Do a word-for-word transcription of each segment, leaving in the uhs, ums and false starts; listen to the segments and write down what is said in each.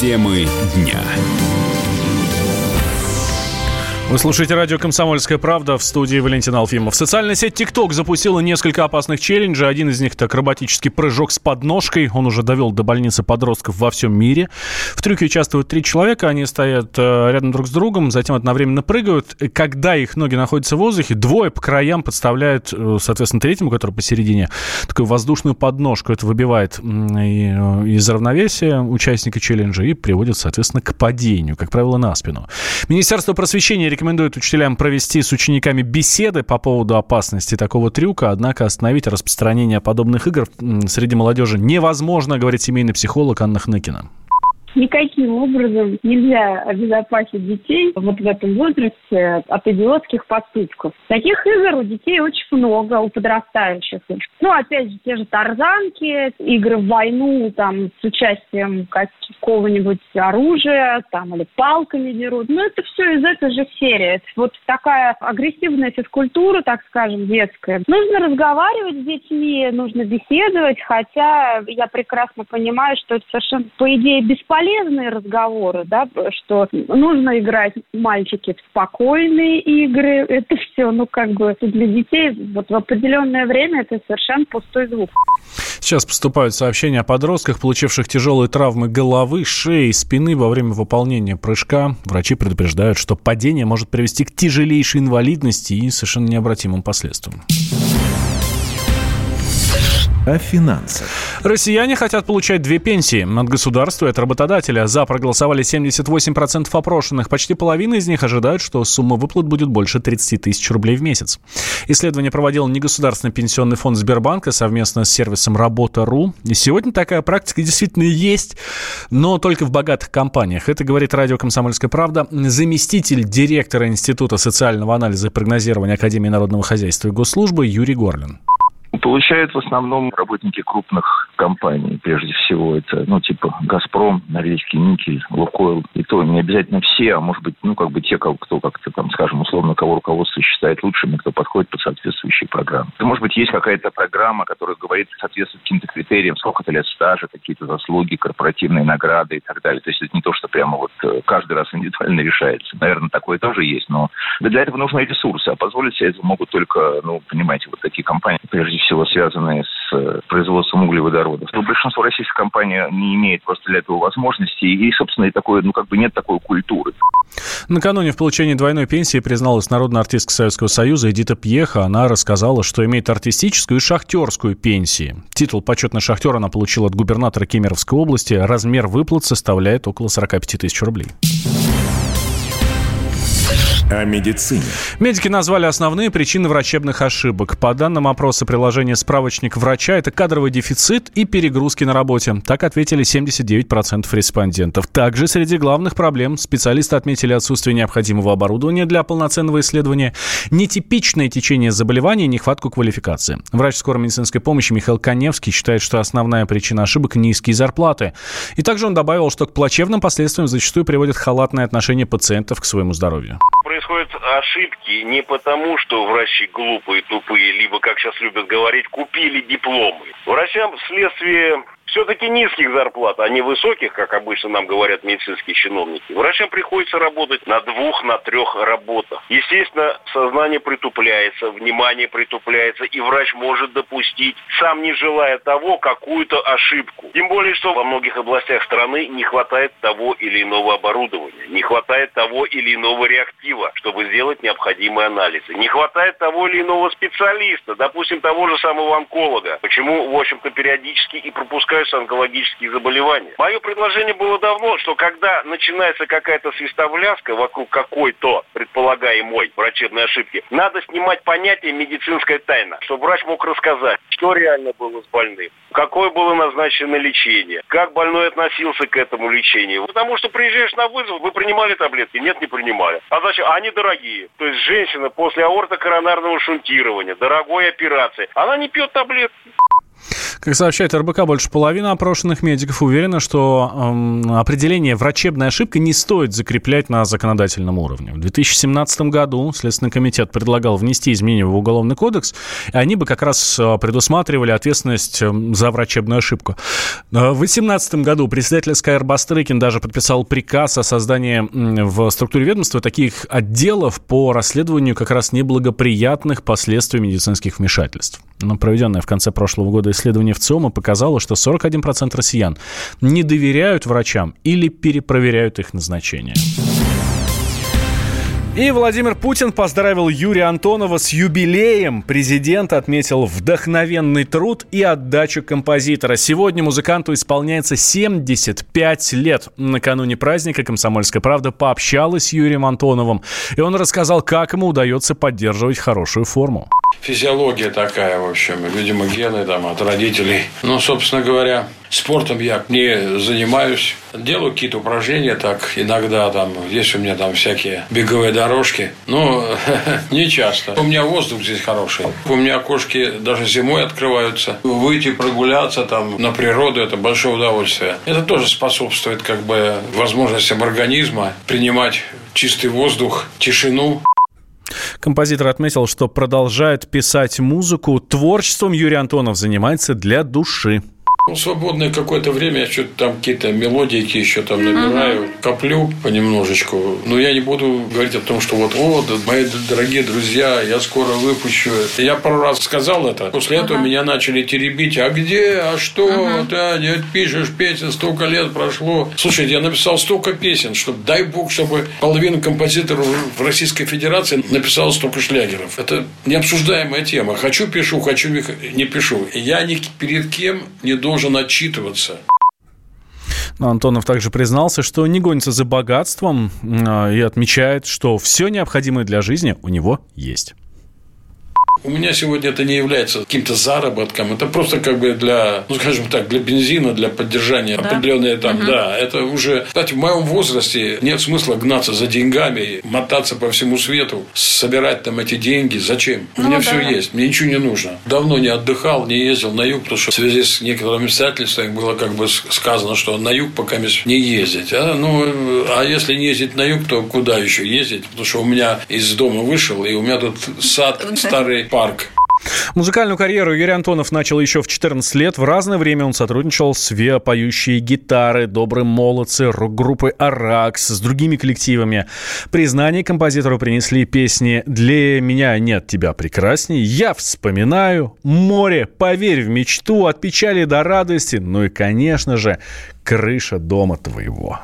Темы дня. Вы слушаете радио «Комсомольская правда», в студии Валентина Алфимова. Социальная сеть TikTok запустила несколько опасных челленджей. Один из них – это акробатический прыжок с подножкой. Он уже довел до больницы подростков во всем мире. В трюке участвуют три человека. Они стоят рядом друг с другом, затем одновременно прыгают. И когда их ноги находятся в воздухе, двое по краям подставляют, соответственно, третьему, который посередине, такую воздушную подножку. Это выбивает из равновесия участника челленджа и приводит, соответственно, к падению, как правило, на спину. Министерство просвещения рекомендует учителям провести с учениками беседы по поводу опасности такого трюка, однако остановить распространение подобных игр среди молодежи невозможно, говорит семейный психолог Анна Хныкина. Никаким образом нельзя обезопасить детей вот в этом возрасте от идиотских поступков. Таких игр у детей очень много, у подрастающих. Ну, опять же, те же тарзанки, игры в войну там, с участием какого-нибудь оружия там, или палками дерут. Ну, это все из этой же серии. Это вот такая агрессивная физкультура, так скажем, детская. Нужно разговаривать с детьми, нужно беседовать, хотя я прекрасно понимаю, что это совершенно, по идее, бесполезно. Полезные разговоры, да, что нужно играть, мальчики, в спокойные игры. Это все, ну, как бы, для детей вот в определенное время это совершенно пустой звук. Сейчас поступают сообщения о подростках, получивших тяжелые травмы головы, шеи, спины во время выполнения прыжка. Врачи предупреждают, что падение может привести к тяжелейшей инвалидности и совершенно необратимым последствиям. О финансах. Россияне хотят получать две пенсии от государства и от работодателя. За проголосовали семьдесят восемь процентов опрошенных. Почти половина из них ожидают, что сумма выплат будет больше тридцать тысяч рублей в месяц. Исследование проводил негосударственный пенсионный фонд Сбербанка совместно с сервисом Работа.ру. И сегодня такая практика действительно есть, но только в богатых компаниях. Это говорит радио «Комсомольская правда» заместитель директора Института социального анализа и прогнозирования Академии народного хозяйства и госслужбы Юрий Горлин. Получают в основном работники крупных компаний. Прежде всего, это, ну, типа «Газпром», «Норильский Никель», «Лукойл». И то не обязательно все, а может быть, ну, как бы те, кто как-то там, скажем, условно, кого руководство считает лучшими, кто подходит под соответствующие программы. Это, может быть, есть какая-то программа, которая говорит, соответствует каким-то критериям, сколько-то лет стажа, какие-то заслуги, корпоративные награды и так далее. То есть это не то, что прямо вот каждый раз индивидуально решается. Наверное, такое тоже есть, но для этого нужны ресурсы, а позволить себе это могут только, ну, понимаете, вот такие компании, прежде всего связанные с производством углеводородов. Но большинство российских компаний не имеет просто для этого возможности, и, собственно, и такое, ну, как бы нет такой культуры. Накануне в получении двойной пенсии призналась народная артистка Советского Союза Эдита Пьеха. Она рассказала, что имеет артистическую и шахтерскую пенсии. Титул «Почетный шахтер» она получила от губернатора Кемеровской области. Размер выплат составляет около сорок пять тысяч рублей. О медицине. Медики назвали основные причины врачебных ошибок. По данным опроса приложения «Справочник врача», это кадровый дефицит и перегрузки на работе. Так ответили семьдесят девять процентов респондентов. Также среди главных проблем специалисты отметили отсутствие необходимого оборудования для полноценного исследования, нетипичное течение заболеваний и нехватку квалификации. Врач скорой медицинской помощи Михаил Каневский считает, что основная причина ошибок – низкие зарплаты. И также он добавил, что к плачевным последствиям зачастую приводит халатное отношение пациентов к своему здоровью. Происходят ошибки не потому, что врачи глупые, тупые, либо, как сейчас любят говорить, купили дипломы. Врачам вследствие все-таки низких зарплат, а не высоких, как обычно нам говорят медицинские чиновники, врачам приходится работать на двух, на трех работах. Естественно, сознание притупляется, внимание притупляется, и врач может допустить, сам не желая того, какую-то ошибку. Тем более, что во многих областях страны не хватает того или иного оборудования, не хватает того или иного реактива, чтобы сделать необходимые анализы. Не хватает того или иного специалиста, допустим, того же самого онколога. Почему, в общем-то, периодически и пропускают онкологические заболевания. Мое предложение было давно, что когда начинается какая-то свистовляска вокруг какой-то предполагаемой врачебной ошибки, надо снимать понятие «медицинская тайна», чтобы врач мог рассказать, что реально было с больным, какое было назначено лечение, как больной относился к этому лечению. Потому что приезжаешь на вызов, вы принимали таблетки? Нет, не принимали. А значит, они дорогие. То есть женщина после аортокоронарного шунтирования, дорогой операции, она не пьет таблетки. Как сообщает эр бэ ка, больше половины опрошенных медиков уверена, что эм, определение врачебной ошибки не стоит закреплять на законодательном уровне. В две тысячи семнадцатом году Следственный комитет предлагал внести изменения в Уголовный кодекс, и они бы как раз предусматривали ответственность за врачебную ошибку. В две тысячи восемнадцатом году председатель СКР Бастрыкин даже подписал приказ о создании в структуре ведомства таких отделов по расследованию как раз неблагоприятных последствий медицинских вмешательств. Но проведенное в конце прошлого года исследование вэ цэ и о эма показало, что сорок один процент россиян не доверяют врачам или перепроверяют их назначение. И Владимир Путин поздравил Юрия Антонова с юбилеем. Президент отметил вдохновенный труд и отдачу композитора. Сегодня музыканту исполняется семьдесят пять лет. Накануне праздника «Комсомольская правда» пообщалась с Юрием Антоновым. И он рассказал, как ему удается поддерживать хорошую форму. Физиология такая, в общем. Видимо, гены там от родителей. Ну, собственно говоря, спортом я не занимаюсь. Делаю какие-то упражнения так иногда. Там есть у меня там всякие беговые дорожки. Ну, не часто. У меня воздух здесь хороший. У меня окошки даже зимой открываются. Выйти прогуляться там на природу – это большое удовольствие. Это тоже способствует как бы возможностям организма принимать чистый воздух, тишину. Композитор отметил, что продолжает писать музыку. Творчеством Юрий Антонов занимается для души. Ну, свободное какое-то время я что-то там какие-то мелодики еще там набираю, uh-huh. коплю понемножечку. Но я не буду говорить о том, что вот, о, мои дорогие друзья, я скоро выпущу. Я пару раз сказал это. После uh-huh. этого меня начали теребить. А где? А что? Uh-huh. Ты пишешь песен, столько лет прошло. Слушай, я написал столько песен, что дай бог, чтобы половина композиторов в Российской Федерации написала столько шлягеров. Это необсуждаемая тема. Хочу пишу, хочу не пишу. Я ни перед кем не должен Должен отчитываться. Но Антонов также признался, что не гонится за богатством и отмечает, что все необходимое для жизни у него есть. У меня сегодня это не является каким-то заработком. Это просто как бы для, ну, скажем так, для бензина, для поддержания да? определенные там, угу. да. Это уже, кстати, в моем возрасте нет смысла гнаться за деньгами, мотаться по всему свету, собирать там эти деньги. Зачем? Ну, у меня да. все есть, мне ничего не нужно. Давно не отдыхал, не ездил на юг, потому что в связи с некоторыми обстоятельствами было как бы сказано, что на юг пока не ездить. А, ну, а если не ездить на юг, то куда еще ездить? Потому что у меня из дома вышел, и у меня тут сад старый. Парк. Музыкальную карьеру Юрий Антонов начал еще в четырнадцать лет. В разное время он сотрудничал с ВИА «Поющие гитары», «Добрые молодцы», рок-группой «Аракс», с другими коллективами. Признание композитору принесли песни «Для меня нет тебя прекрасней», «Я вспоминаю», «Море», «Поверь в мечту», «От печали до радости», ну и, конечно же, «Крыша дома твоего».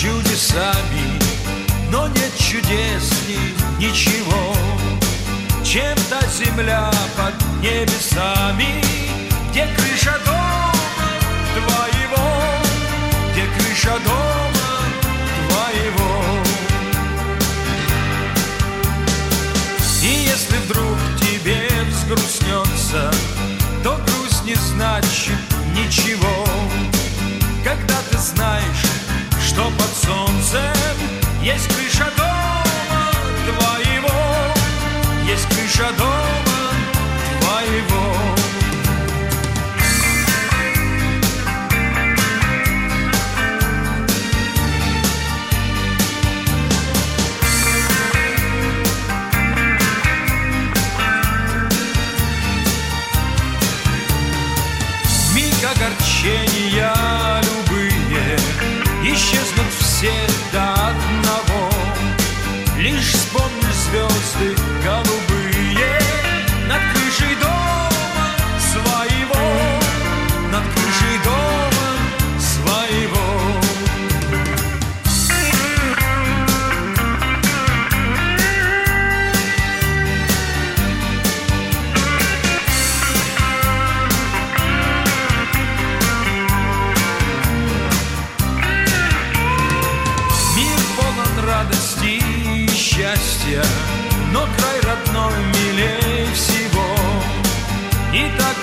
Чудесами, но нет чудесней ничего, чем та земля под небесами, где крыша дома твоего, где крыша дома твоего. И если вдруг тебе взгрустнется, то грусть не значит ничего, когда ты знаешь, что под солнцем есть крыша дома твоего, есть крыша дома твоего.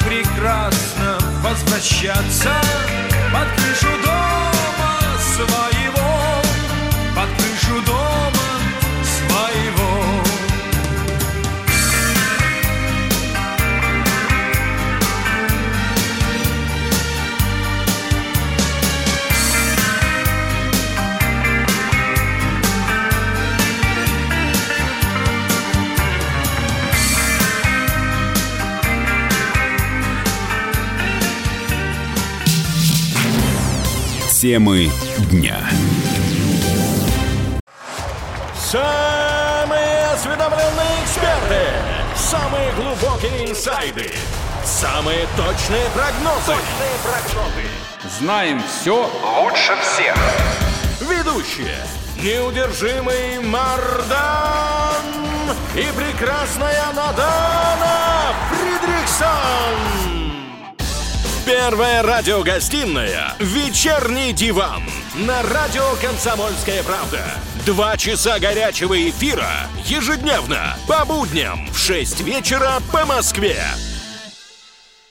прекрасно возвращаться под крышу дома своего, под крышу дома своего. Темы дня. Самые осведомленные эксперты, самые глубокие инсайды, самые точные прогнозы. Точные прогнозы. Знаем все лучше всех. Ведущие: неудержимый Мардан и прекрасная Надана Фридрихсон. Первая радиогостинная «Вечерний диван» на радио «Комсомольская правда». Два часа горячего эфира ежедневно по будням в шесть вечера по Москве.